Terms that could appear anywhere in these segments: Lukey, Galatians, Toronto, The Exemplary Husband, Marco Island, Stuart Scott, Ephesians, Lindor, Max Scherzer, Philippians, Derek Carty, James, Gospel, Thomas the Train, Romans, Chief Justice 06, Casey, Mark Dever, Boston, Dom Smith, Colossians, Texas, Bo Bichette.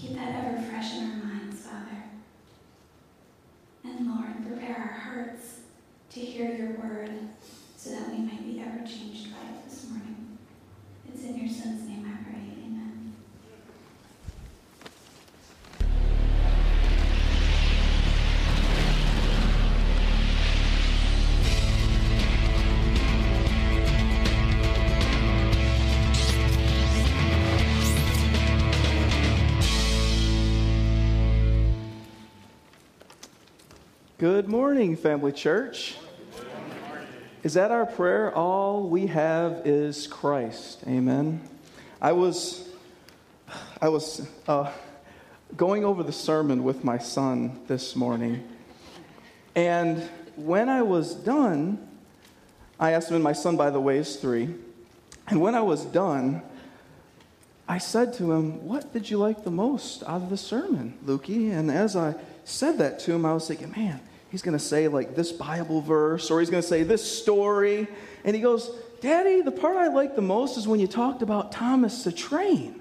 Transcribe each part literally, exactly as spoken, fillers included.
Keep that ever fresh in our minds, Father. And Lord, prepare our hearts to hear your word so that we might be ever changed by it this morning. It's in your Son's name I pray. Amen. Good morning, Family Church. Is that our prayer? All we have is Christ. Amen. I was, I was uh, going over the sermon with my son this morning, and when I was done, I asked him, and my son, by the way, is three, and when I was done, I said to him, "What did you like the most out of the sermon, Lukey?" And as I said that to him, I was thinking, man, he's going to say, like, this Bible verse, or he's going to say this story. And he goes, "Daddy, the part I like the most is when you talked about Thomas the Train."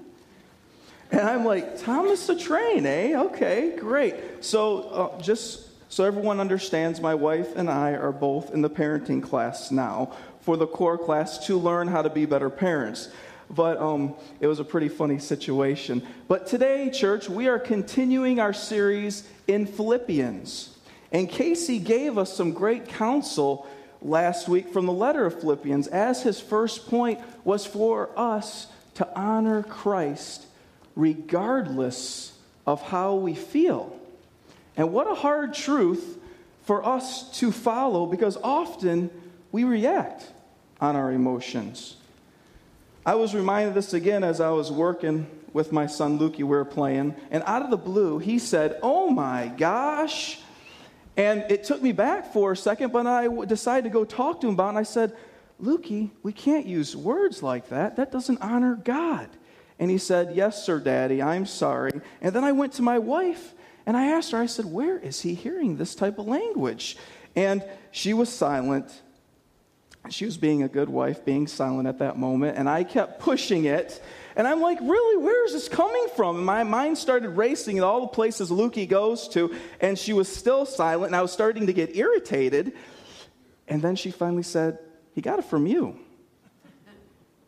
And I'm like, "Thomas the Train, eh? Okay, great." So uh, just so everyone understands, my wife and I are both in the parenting class now for the core class to learn how to be better parents. But um, it was a pretty funny situation. But today, church, we are continuing our series in Philippians. And Casey gave us some great counsel last week from the letter of Philippians, as his first point was for us to honor Christ regardless of how we feel. And what a hard truth for us to follow, because often we react on our emotions. I was reminded of this again as I was working with my son Lukey. We were playing, and out of the blue, he said, "Oh my gosh." And it took me back for a second, but I decided to go talk to him about it. And I said, "Lukey, we can't use words like that. That doesn't honor God." And he said, "Yes, sir, Daddy, I'm sorry." And then I went to my wife, and I asked her, I said, "Where is he hearing this type of language?" And she was silent. She was being a good wife, being silent at that moment. And I kept pushing it. And I'm like, really, where is this coming from? And my mind started racing at all the places Lukey goes to, and she was still silent, and I was starting to get irritated. And then she finally said, "He got it from you."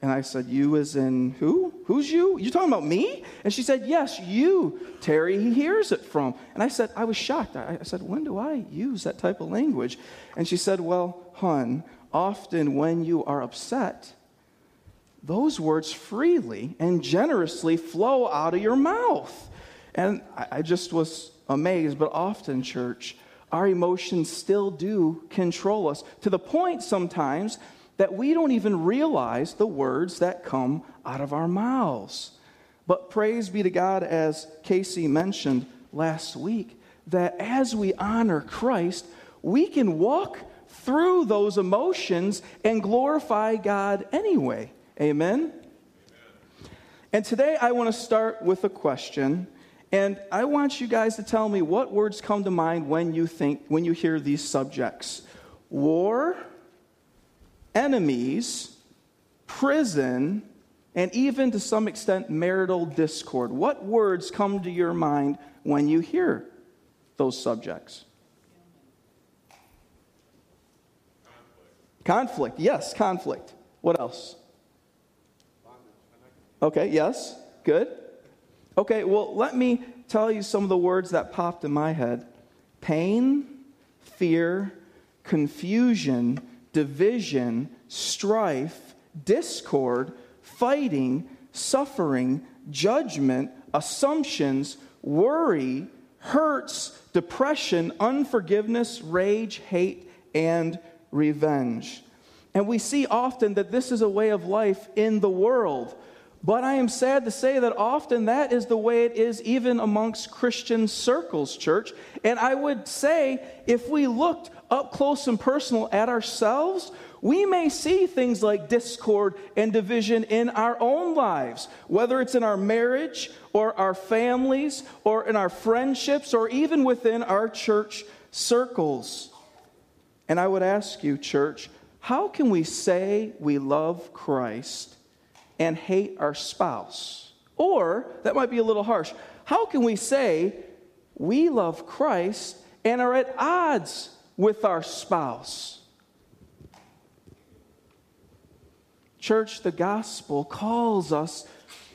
And I said, "You as in who? Who's you? You're talking about me?" And she said, "Yes, you, Terry, he hears it from." And I said, I was shocked. I said, "When do I use that type of language?" And she said, "Well, hon, often when you are upset, those words freely and generously flow out of your mouth." And I just was amazed. But often, church, our emotions still do control us, to the point sometimes that we don't even realize the words that come out of our mouths. But praise be to God, as Casey mentioned last week, that as we honor Christ, we can walk through those emotions and glorify God anyway. Amen? Amen? And today I want to start with a question, and I want you guys to tell me what words come to mind when you think, when you hear these subjects: war, enemies, prison, and even to some extent marital discord. What words come to your mind when you hear those subjects? Conflict. Conflict. Yes, conflict. What else? Okay, yes, good. Okay, well, let me tell you some of the words that popped in my head: pain, fear, confusion, division, strife, discord, fighting, suffering, judgment, assumptions, worry, hurts, depression, unforgiveness, rage, hate, and revenge. And we see often that this is a way of life in the world. But I am sad to say that often that is the way it is even amongst Christian circles, church. And I would say, if we looked up close and personal at ourselves, we may see things like discord and division in our own lives, whether it's in our marriage or our families or in our friendships or even within our church circles. And I would ask you, church, how can we say we love Christ and hate our spouse Or, that might be a little harsh, how can we say we love Christ and are at odds with our spouse? Church, the gospel calls us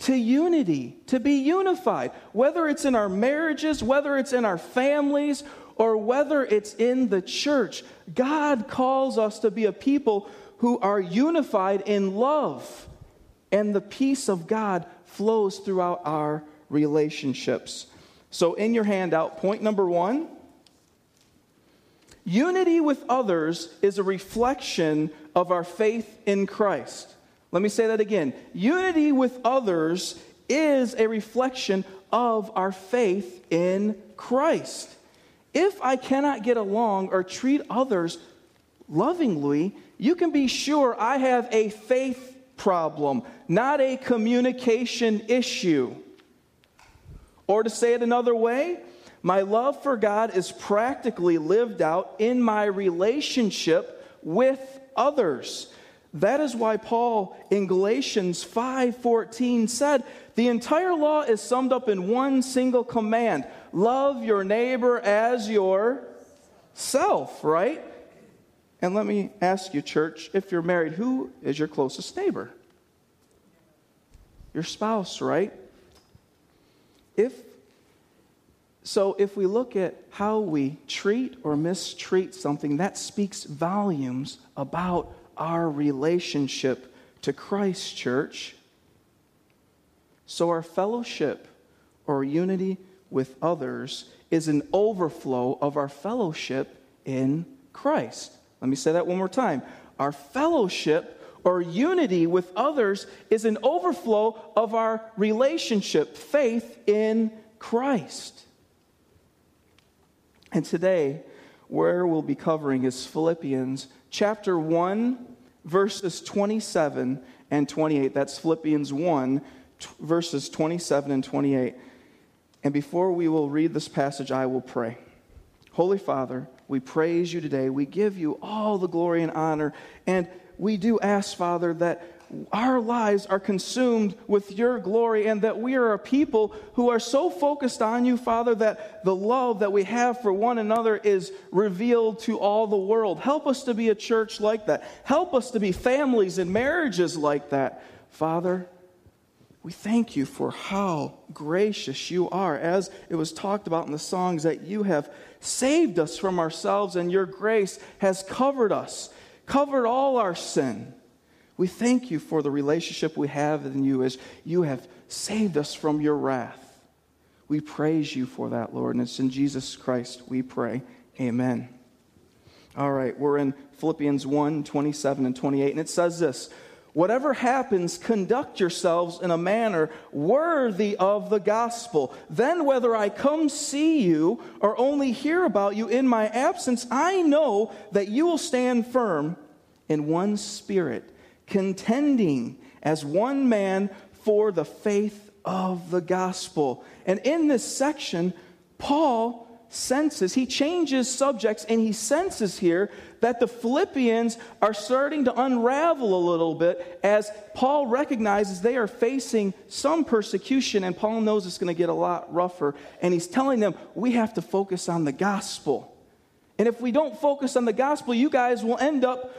to unity, to be unified, whether it's in our marriages, whether it's in our families, or whether it's in the church. God calls us to be a people who are unified in love, and the peace of God flows throughout our relationships. So in your handout, point number one, unity with others is a reflection of our faith in Christ. Let me say that again. Unity with others is a reflection of our faith in Christ. If I cannot get along or treat others lovingly, you can be sure I have a faith problem, not a communication issue. Or to say it another way, my love for God is practically lived out in my relationship with others. That is why Paul in Galatians five fourteen said, the entire law is summed up in one single command, love your neighbor as yourself, right? And let me ask you, church, if you're married, who is your closest neighbor? Your spouse, right? If so, if we look at how we treat or mistreat something, that speaks volumes about our relationship to Christ, church. So our fellowship or unity with others is an overflow of our fellowship in Christ. Let me say that one more time. Our fellowship or unity with others is an overflow of our relationship, faith in Christ. And today, where we'll be covering is Philippians chapter one, verses twenty-seven and twenty-eight. That's Philippians one, t- verses twenty-seven and twenty-eight. And before we will read this passage, I will pray. Holy Father, we praise you today. We give you all the glory and honor. And we do ask, Father, that our lives are consumed with your glory and that we are a people who are so focused on you, Father, that the love that we have for one another is revealed to all the world. Help us to be a church like that. Help us to be families and marriages like that. Father, we thank you for how gracious you are. As it was talked about in the songs, that you have saved us from ourselves and your grace has covered us, covered all our sin. We thank you for the relationship we have in you as you have saved us from your wrath. We praise you for that, Lord, and it's in Jesus Christ we pray. Amen. All right, we're in Philippians one, twenty-seven and twenty-eight, and it says this, whatever happens, conduct yourselves in a manner worthy of the gospel. Then whether I come see you or only hear about you in my absence, I know that you will stand firm in one spirit, contending as one man for the faith of the gospel. And in this section, Paul senses, he changes subjects, and he senses here that the Philippians are starting to unravel a little bit as Paul recognizes they are facing some persecution, and Paul knows it's going to get a lot rougher. And he's telling them, we have to focus on the gospel. And if we don't focus on the gospel, you guys will end up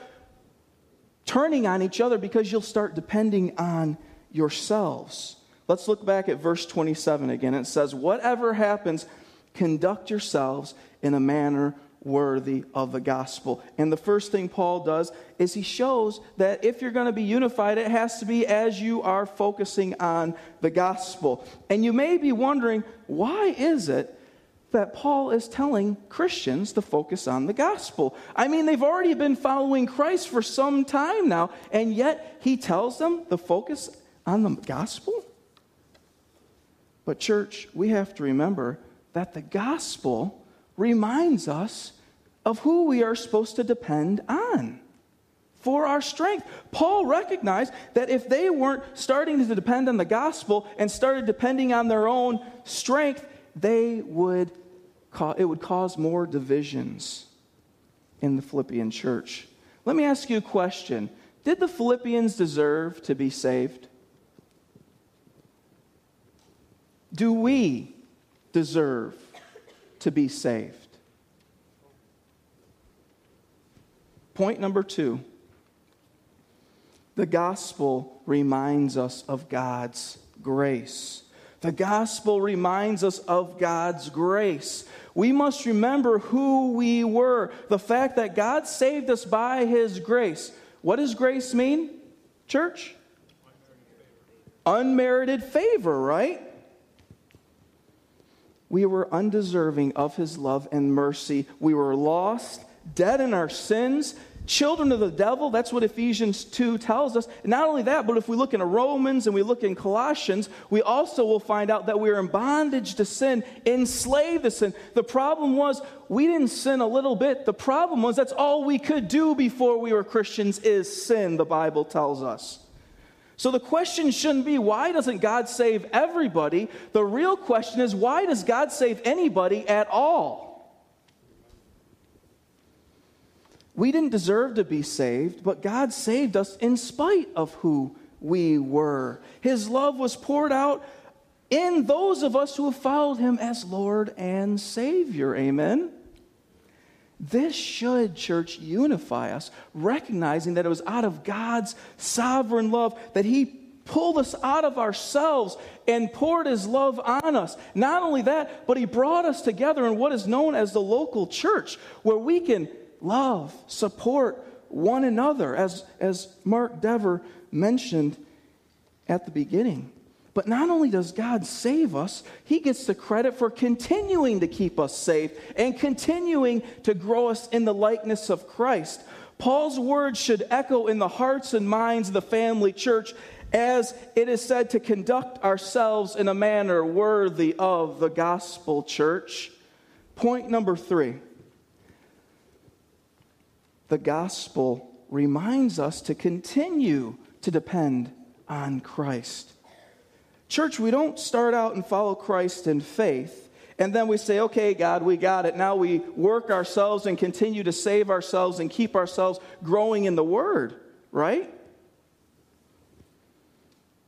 turning on each other because you'll start depending on yourselves. Let's look back at verse twenty-seven again. It says, whatever happens, conduct yourselves in a manner worthy of the gospel. And the first thing Paul does is he shows that if you're going to be unified, it has to be as you are focusing on the gospel. And you may be wondering, why is it that Paul is telling Christians to focus on the gospel? I mean, they've already been following Christ for some time now, and yet he tells them to focus on the gospel? But church, we have to remember that the gospel reminds us of who we are supposed to depend on for our strength. Paul recognized that if they weren't starting to depend on the gospel and started depending on their own strength, they would, it would cause more divisions in the Philippian church. Let me ask you a question. Did the Philippians deserve to be saved? do we deserve to be saved? Point number two, the gospel reminds us of God's grace. The gospel reminds us of God's grace. We must remember who we were, the fact that God saved us by His grace. What does grace mean, church? Unmerited favor, right? We were undeserving of His love and mercy. We were lost, dead in our sins, children of the devil. That's what Ephesians two tells us. And not only that, but if we look in Romans and we look in Colossians, we also will find out that we are in bondage to sin, enslaved to sin. The problem was we didn't sin a little bit. The problem was that's all we could do before we were Christians is sin, the Bible tells us. So the question shouldn't be, why doesn't God save everybody? The real question is, why does God save anybody at all? We didn't deserve to be saved, but God saved us in spite of who we were. His love was poured out in those of us who have followed Him as Lord and Savior. Amen? This should, church, unify us, recognizing that it was out of God's sovereign love that He pulled us out of ourselves and poured His love on us. Not only that, but He brought us together in what is known as the local church, where we can love, support one another, as, as Mark Dever mentioned at the beginning. But not only does God save us, He gets the credit for continuing to keep us safe and continuing to grow us in the likeness of Christ. Paul's words should echo in the hearts and minds of the family church as it is said to conduct ourselves in a manner worthy of the gospel, church. Point number three, the gospel reminds us to continue to depend on Christ. Church, we don't start out and follow Christ in faith, and then we say, okay, God, we got it. Now we work ourselves and continue to save ourselves and keep ourselves growing in the Word, right?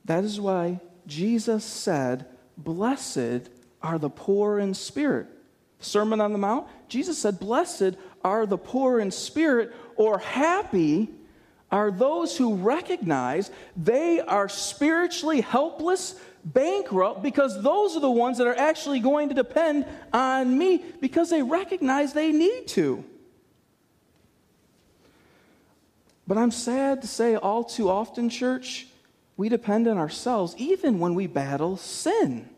That is why Jesus said, blessed are the poor in spirit. Sermon on the Mount, Jesus said, blessed are the poor in spirit, or happy are those who recognize they are spiritually helpless, bankrupt, because those are the ones that are actually going to depend on me because they recognize they need to. But I'm sad to say all too often, church, we depend on ourselves even when we battle sin.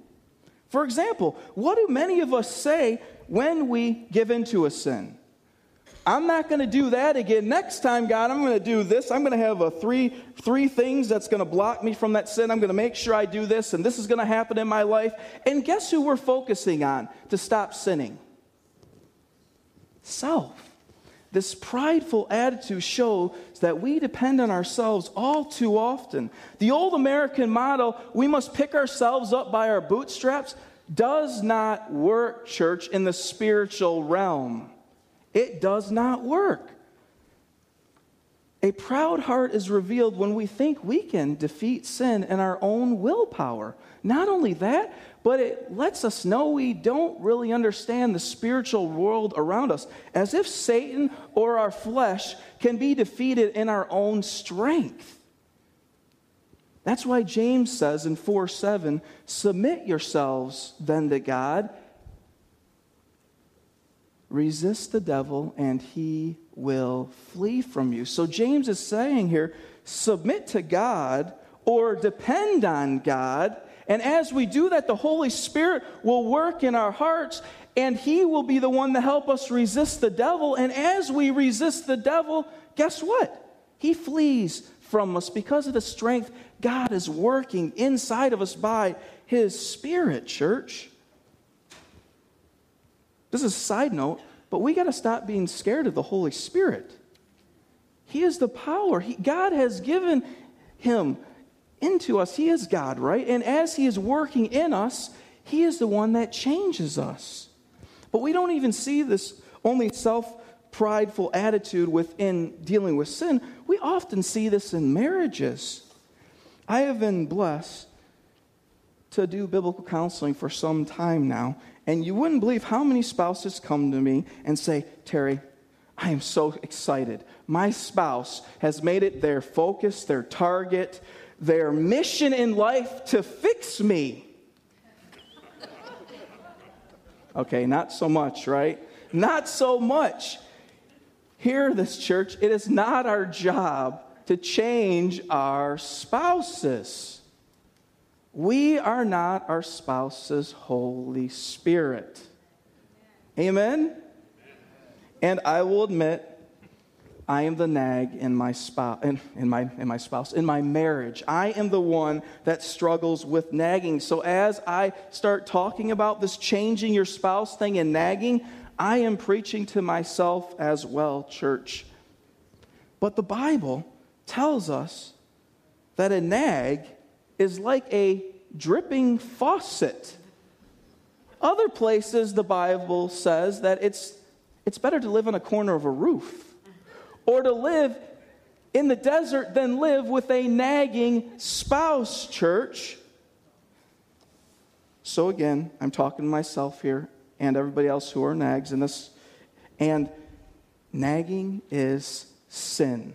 For example, what do many of us say when we give in to a sin? I'm not going to do that again. Next time, God, I'm going to do this. I'm going to have a three, three things that's going to block me from that sin. I'm going to make sure I do this, and this is going to happen in my life. And guess who we're focusing on to stop sinning? Self. This prideful attitude shows that we depend on ourselves all too often. The old American motto, we must pick ourselves up by our bootstraps, does not work, church, in the spiritual realm. It does not work. A proud heart is revealed when we think we can defeat sin in our own willpower. Not only that, but it lets us know we don't really understand the spiritual world around us, as if Satan or our flesh can be defeated in our own strength. That's why James says in four seven, submit yourselves then to God, resist the devil, and he will flee from you. So James is saying here, submit to God or depend on God. And as we do that, the Holy Spirit will work in our hearts, and He will be the one to help us resist the devil. And as we resist the devil, guess what? He flees from us because of the strength God is working inside of us by His Spirit, church. This is a side note, but we got to stop being scared of the Holy Spirit. He is the power. He, God has given Him into us. He is God, right? And as He is working in us, He is the one that changes us. But we don't even see this only self-prideful attitude within dealing with sin. We often see this in marriages. I have been blessed to do biblical counseling for some time now, and you wouldn't believe how many spouses come to me and say, Terry, I am so excited. My spouse has made it their focus, their target, their mission in life to fix me. Okay, not so much, right? Not so much. Hear this, church. It is not our job to change our spouses. We are not our spouse's Holy Spirit. Amen? And I will admit, I am the nag in my spouse, in, in my in my spouse, in my marriage. I am the one that struggles with nagging. So as I start talking about this changing your spouse thing and nagging, I am preaching to myself as well, church. But the Bible tells us that a nag is like a dripping faucet. Other places, the Bible says that it's It's better to live on a corner of a roof or to live in the desert than live with a nagging spouse, church. So again, I'm talking to myself here and everybody else who are nags in this. And nagging is sin.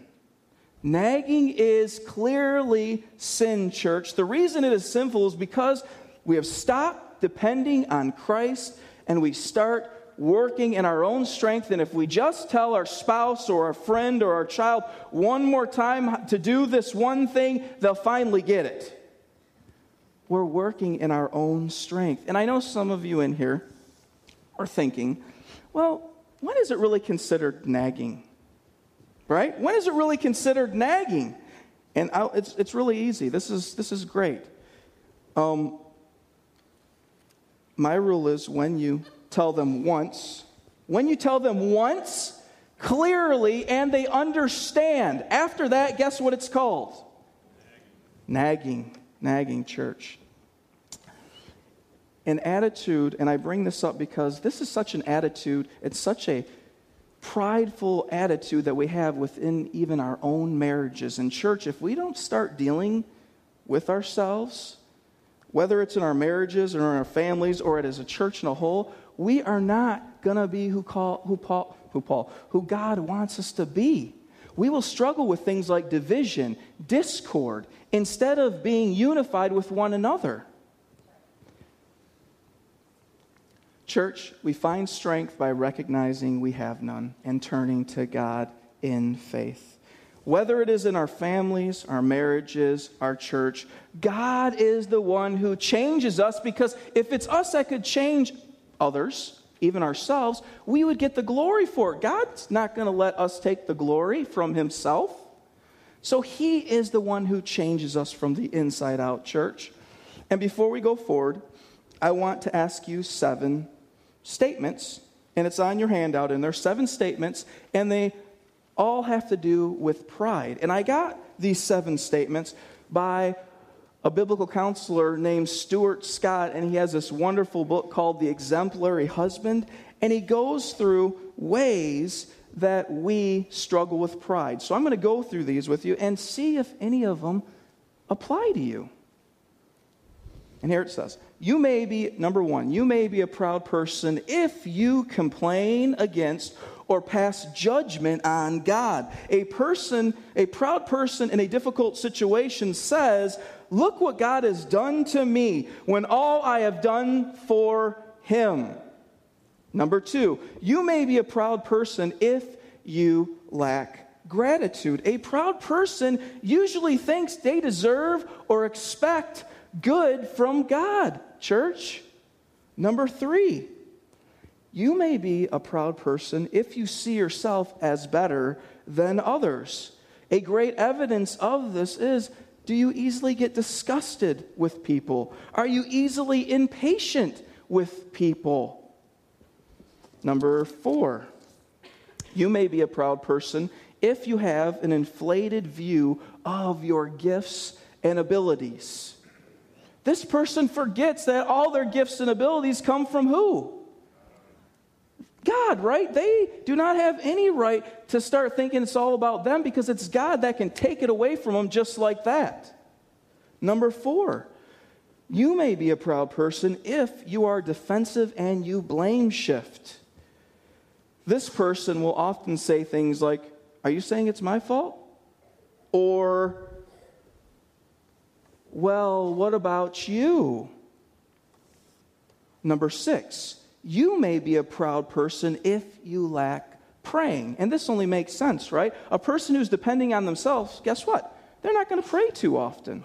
Nagging is clearly sin, church. The reason it is sinful is because we have stopped depending on Christ and we start working in our own strength, and if we just tell our spouse or our friend or our child one more time to do this one thing, they'll finally get it. We're working in our own strength. And I know some of you in here are thinking, well, when is it really considered nagging? Right? When is it really considered nagging? And I'll, it's it's really easy. This is this is great. Um, my rule is when you tell them once. When you tell them once, clearly, and they understand. After that, guess what it's called? Nagging. Nagging, nagging church. An attitude, and I bring this up because this is such an attitude, it's such a prideful attitude that we have within even our own marriages. And church, if we don't start dealing with ourselves, whether it's in our marriages or in our families or it is a church in a whole, we are not going to be who call, who Paul, who Paul, who God wants us to be. We will struggle with things like division, discord, instead of being unified with one another. Church, we find strength by recognizing we have none and turning to God in faith. Whether it is in our families, our marriages, our church, God is the one who changes us, because if it's us that could change others, even ourselves, we would get the glory for it. God's not going to let us take the glory from himself. So he is the one who changes us from the inside out, church. And before we go forward, I want to ask you seven statements, and it's on your handout, and there are seven statements, and they all have to do with pride. And I got these seven statements by a biblical counselor named Stuart Scott, and he has this wonderful book called The Exemplary Husband, and he goes through ways that we struggle with pride. So I'm going to go through these with you and see if any of them apply to you. And here it says, you may be, number one, you may be a proud person if you complain against or pass judgment on God. A person, a proud person in a difficult situation says, look what God has done to me when all I have done for him. Number two, you may be a proud person if you lack gratitude. A proud person usually thinks they deserve or expect good from God, church. Number three, you may be a proud person if you see yourself as better than others. A great evidence of this is, do you easily get disgusted with people? Are you easily impatient with people? Number four, you may be a proud person if you have an inflated view of your gifts and abilities. This person forgets that all their gifts and abilities come from who? God, right? They do not have any right to start thinking it's all about them, because it's God that can take it away from them just like that. Number four, You may be a proud person if you are defensive and you blame shift. This person will often say things like, "Are you saying it's my fault?" Or, "Well, what about you?" Number six, you may be a proud person if you lack praying. And this only makes sense, right? A person who's depending on themselves, guess what? They're not going to pray too often.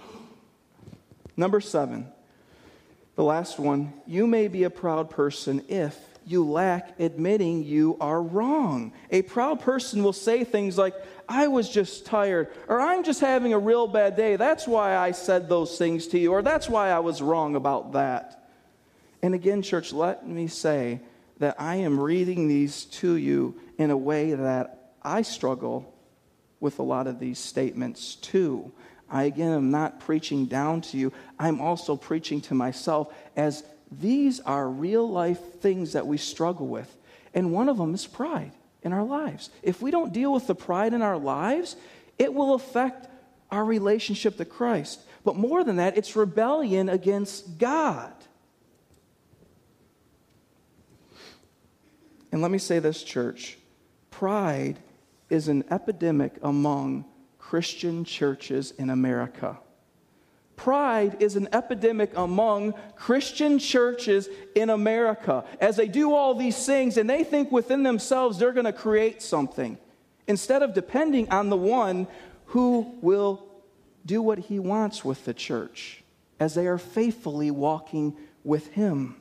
Number seven, the last one, you may be a proud person if you lack admitting you are wrong. A proud person will say things like, "I was just tired," or "I'm just having a real bad day. That's why I said those things to you," or "That's why I was wrong about that." And again, church, let me say that I am reading these to you in a way that I struggle with a lot of these statements too. I, again, am not preaching down to you. I'm also preaching to myself, as these are real-life things that we struggle with. And one of them is pride in our lives. If we don't deal with the pride in our lives, it will affect our relationship to Christ. But more than that, it's rebellion against God. And let me say this, church. Pride is an epidemic among Christian churches in America. Pride is an epidemic among Christian churches in America, as they do all these things and they think within themselves they're going to create something, instead of depending on the one who will do what he wants with the church, as they are faithfully walking with him.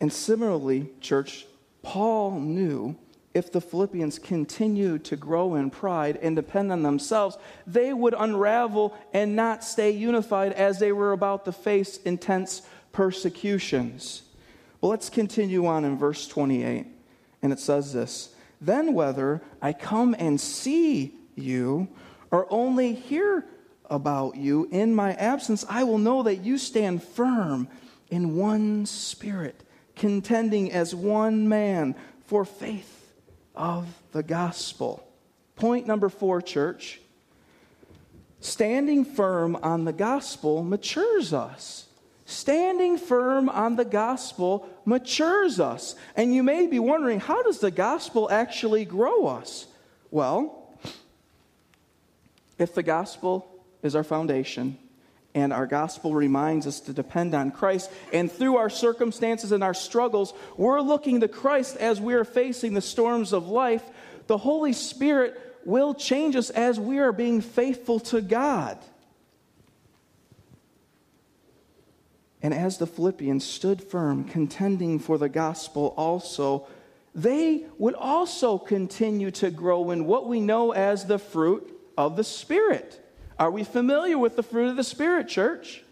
And similarly, church, Paul knew if the Philippians continued to grow in pride and depend on themselves, they would unravel and not stay unified, as they were about to face intense persecutions. Well, let's continue on in verse twenty-eight, and it says this: "Then whether I come and see you or only hear about you in my absence, I will know that you stand firm in one spirit, contending as one man for faith of the gospel." Point number four, church. Standing firm on the gospel matures us. Standing firm on the gospel matures us. And you may be wondering, how does the gospel actually grow us? Well, if the gospel is our foundation, and our gospel reminds us to depend on Christ, and through our circumstances and our struggles, we're looking to Christ as we are facing the storms of life, the Holy Spirit will change us as we are being faithful to God. And as the Philippians stood firm, contending for the gospel also, they would also continue to grow in what we know as the fruit of the Spirit. Are we familiar with the fruit of the Spirit, church?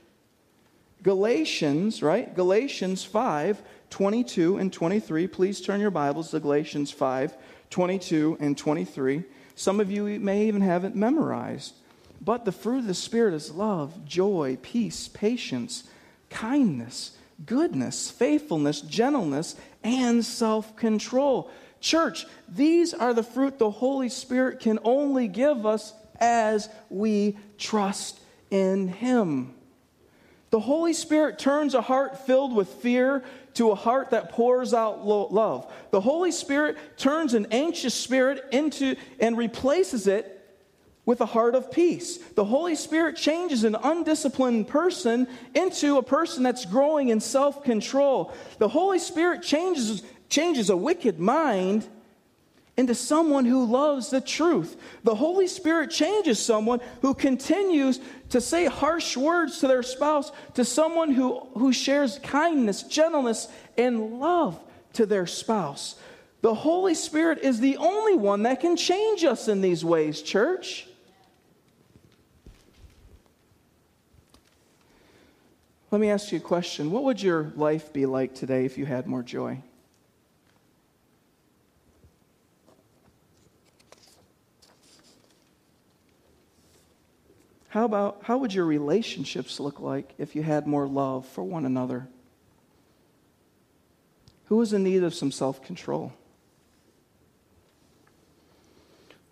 Galatians, right? Galatians five, twenty-two and twenty-three. Please turn your Bibles to Galatians five, twenty-two and twenty-three. Some of you may even have it memorized. "But the fruit of the Spirit is love, joy, peace, patience, kindness, goodness, faithfulness, gentleness, and self-control." Church, these are the fruit the Holy Spirit can only give us as we trust in him. The Holy Spirit turns a heart filled with fear to a heart that pours out lo- love. The Holy Spirit turns an anxious spirit into and replaces it with a heart of peace. The Holy Spirit changes an undisciplined person into a person that's growing in self-control. The Holy Spirit changes, changes a wicked mind into someone who loves the truth. The Holy Spirit changes someone who continues to say harsh words to their spouse to someone who, who shares kindness, gentleness, and love to their spouse. The Holy Spirit is the only one that can change us in these ways, church. Let me ask you a question. What would your life be like today if you had more joy? How about, how would your relationships look like if you had more love for one another? Who is in need of some self-control?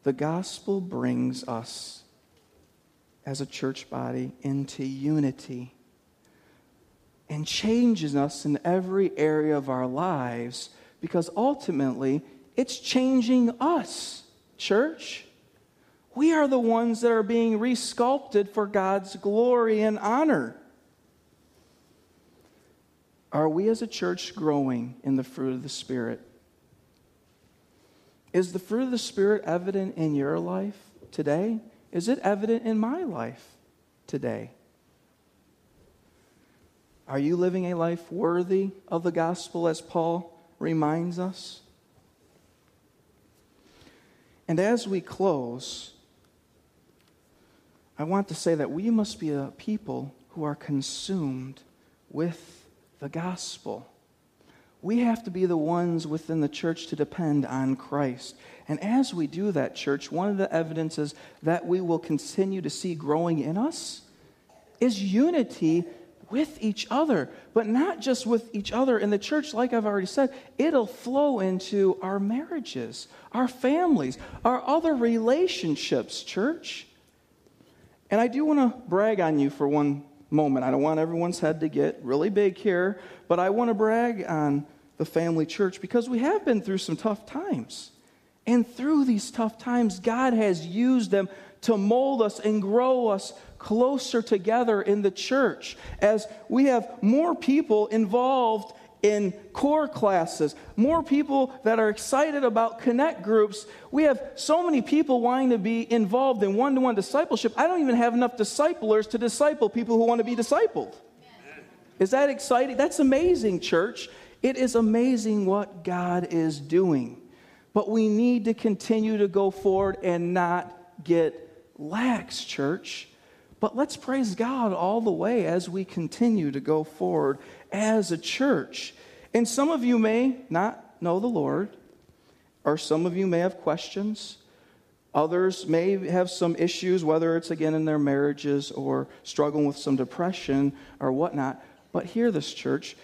The gospel brings us as a church body into unity and changes us in every area of our lives, because ultimately it's changing us, church. We are the ones that are being resculpted for God's glory and honor. Are we as a church growing in the fruit of the Spirit? Is the fruit of the Spirit evident in your life today? Is it evident in my life today? Are you living a life worthy of the gospel as Paul reminds us? And as we close, I want to say that we must be a people who are consumed with the gospel. We have to be the ones within the church to depend on Christ. And as we do that, church, one of the evidences that we will continue to see growing in us is unity with each other, but not just with each other in the church, like I've already said. It'll flow into our marriages, our families, our other relationships, church. And I do want to brag on you for one moment. I don't want everyone's head to get really big here, but I want to brag on the family church because we have been through some tough times. And through these tough times, God has used them to mold us and grow us closer together in the church as we have more people involved in core classes, more people that are excited about connect groups. We have so many people wanting to be involved in one-to-one discipleship. I don't even have enough disciplers to disciple people who want to be discipled. Amen. Is that exciting? That's amazing, church. It is amazing what God is doing. But we need to continue to go forward and not get lax, church. But let's praise God all the way as we continue to go forward as a church. And some of you may not know the Lord, or some of you may have questions. Others may have some issues, whether it's again in their marriages or struggling with some depression or whatnot. But hear this, church.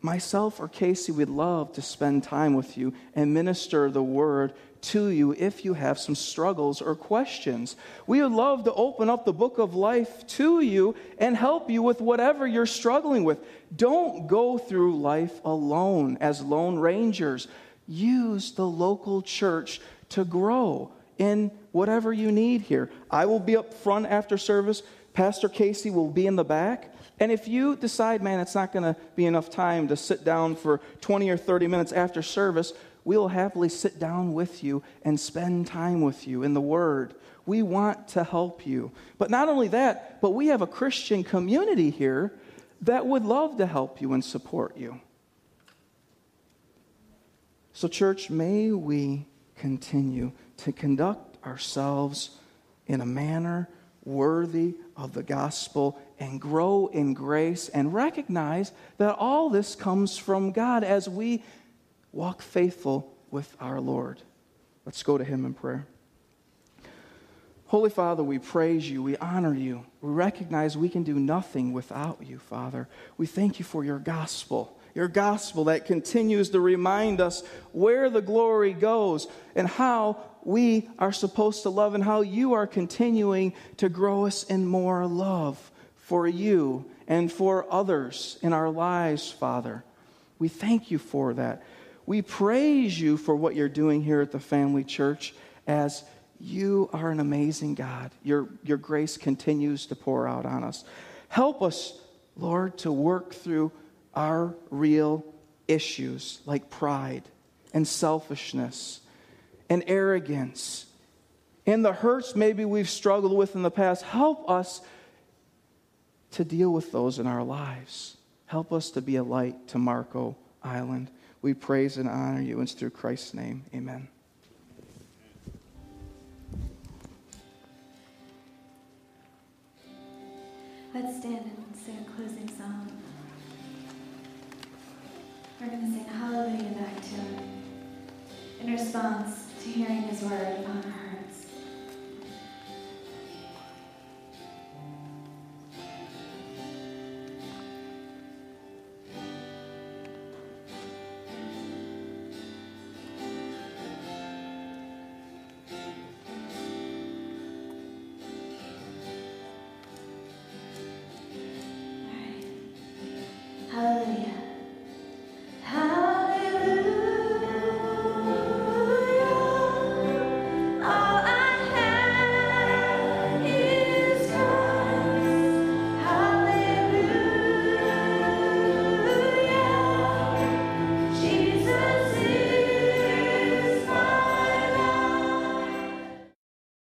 Myself or Casey would love to spend time with you and minister the word to you if you have some struggles or questions. We would love to open up the book of life to you and help you with whatever you're struggling with. Don't go through life alone as lone rangers. Use the local church to grow in whatever you need here. I will be up front after service. Pastor Casey will be in the back. And if you decide, man, it's not going to be enough time to sit down for twenty or thirty minutes after service, we will happily sit down with you and spend time with you in the Word. We want to help you. But not only that, but we have a Christian community here that would love to help you and support you. So, church, may we continue to conduct ourselves in a manner worthy of the gospel and grow in grace and recognize that all this comes from God as we walk faithful with our Lord. Let's go to him in prayer. Holy Father, we praise you. We honor you. We recognize we can do nothing without you, Father. We thank you for your gospel, your gospel that continues to remind us where the glory goes and how we are supposed to love and how you are continuing to grow us in more love for you and for others in our lives, Father. We thank you for that. We praise you for what you're doing here at the Family Church, as you are an amazing God. Your, your grace continues to pour out on us. Help us, Lord, to work through our real issues like pride and selfishness and arrogance and the hurts maybe we've struggled with in the past. Help us to deal with those in our lives. Help us to be a light to Marco Island. We praise and honor you. It's through Christ's name. Amen. Let's stand and sing a closing song. We're going to sing Hallelujah back to him in response to hearing his word upon our hearts.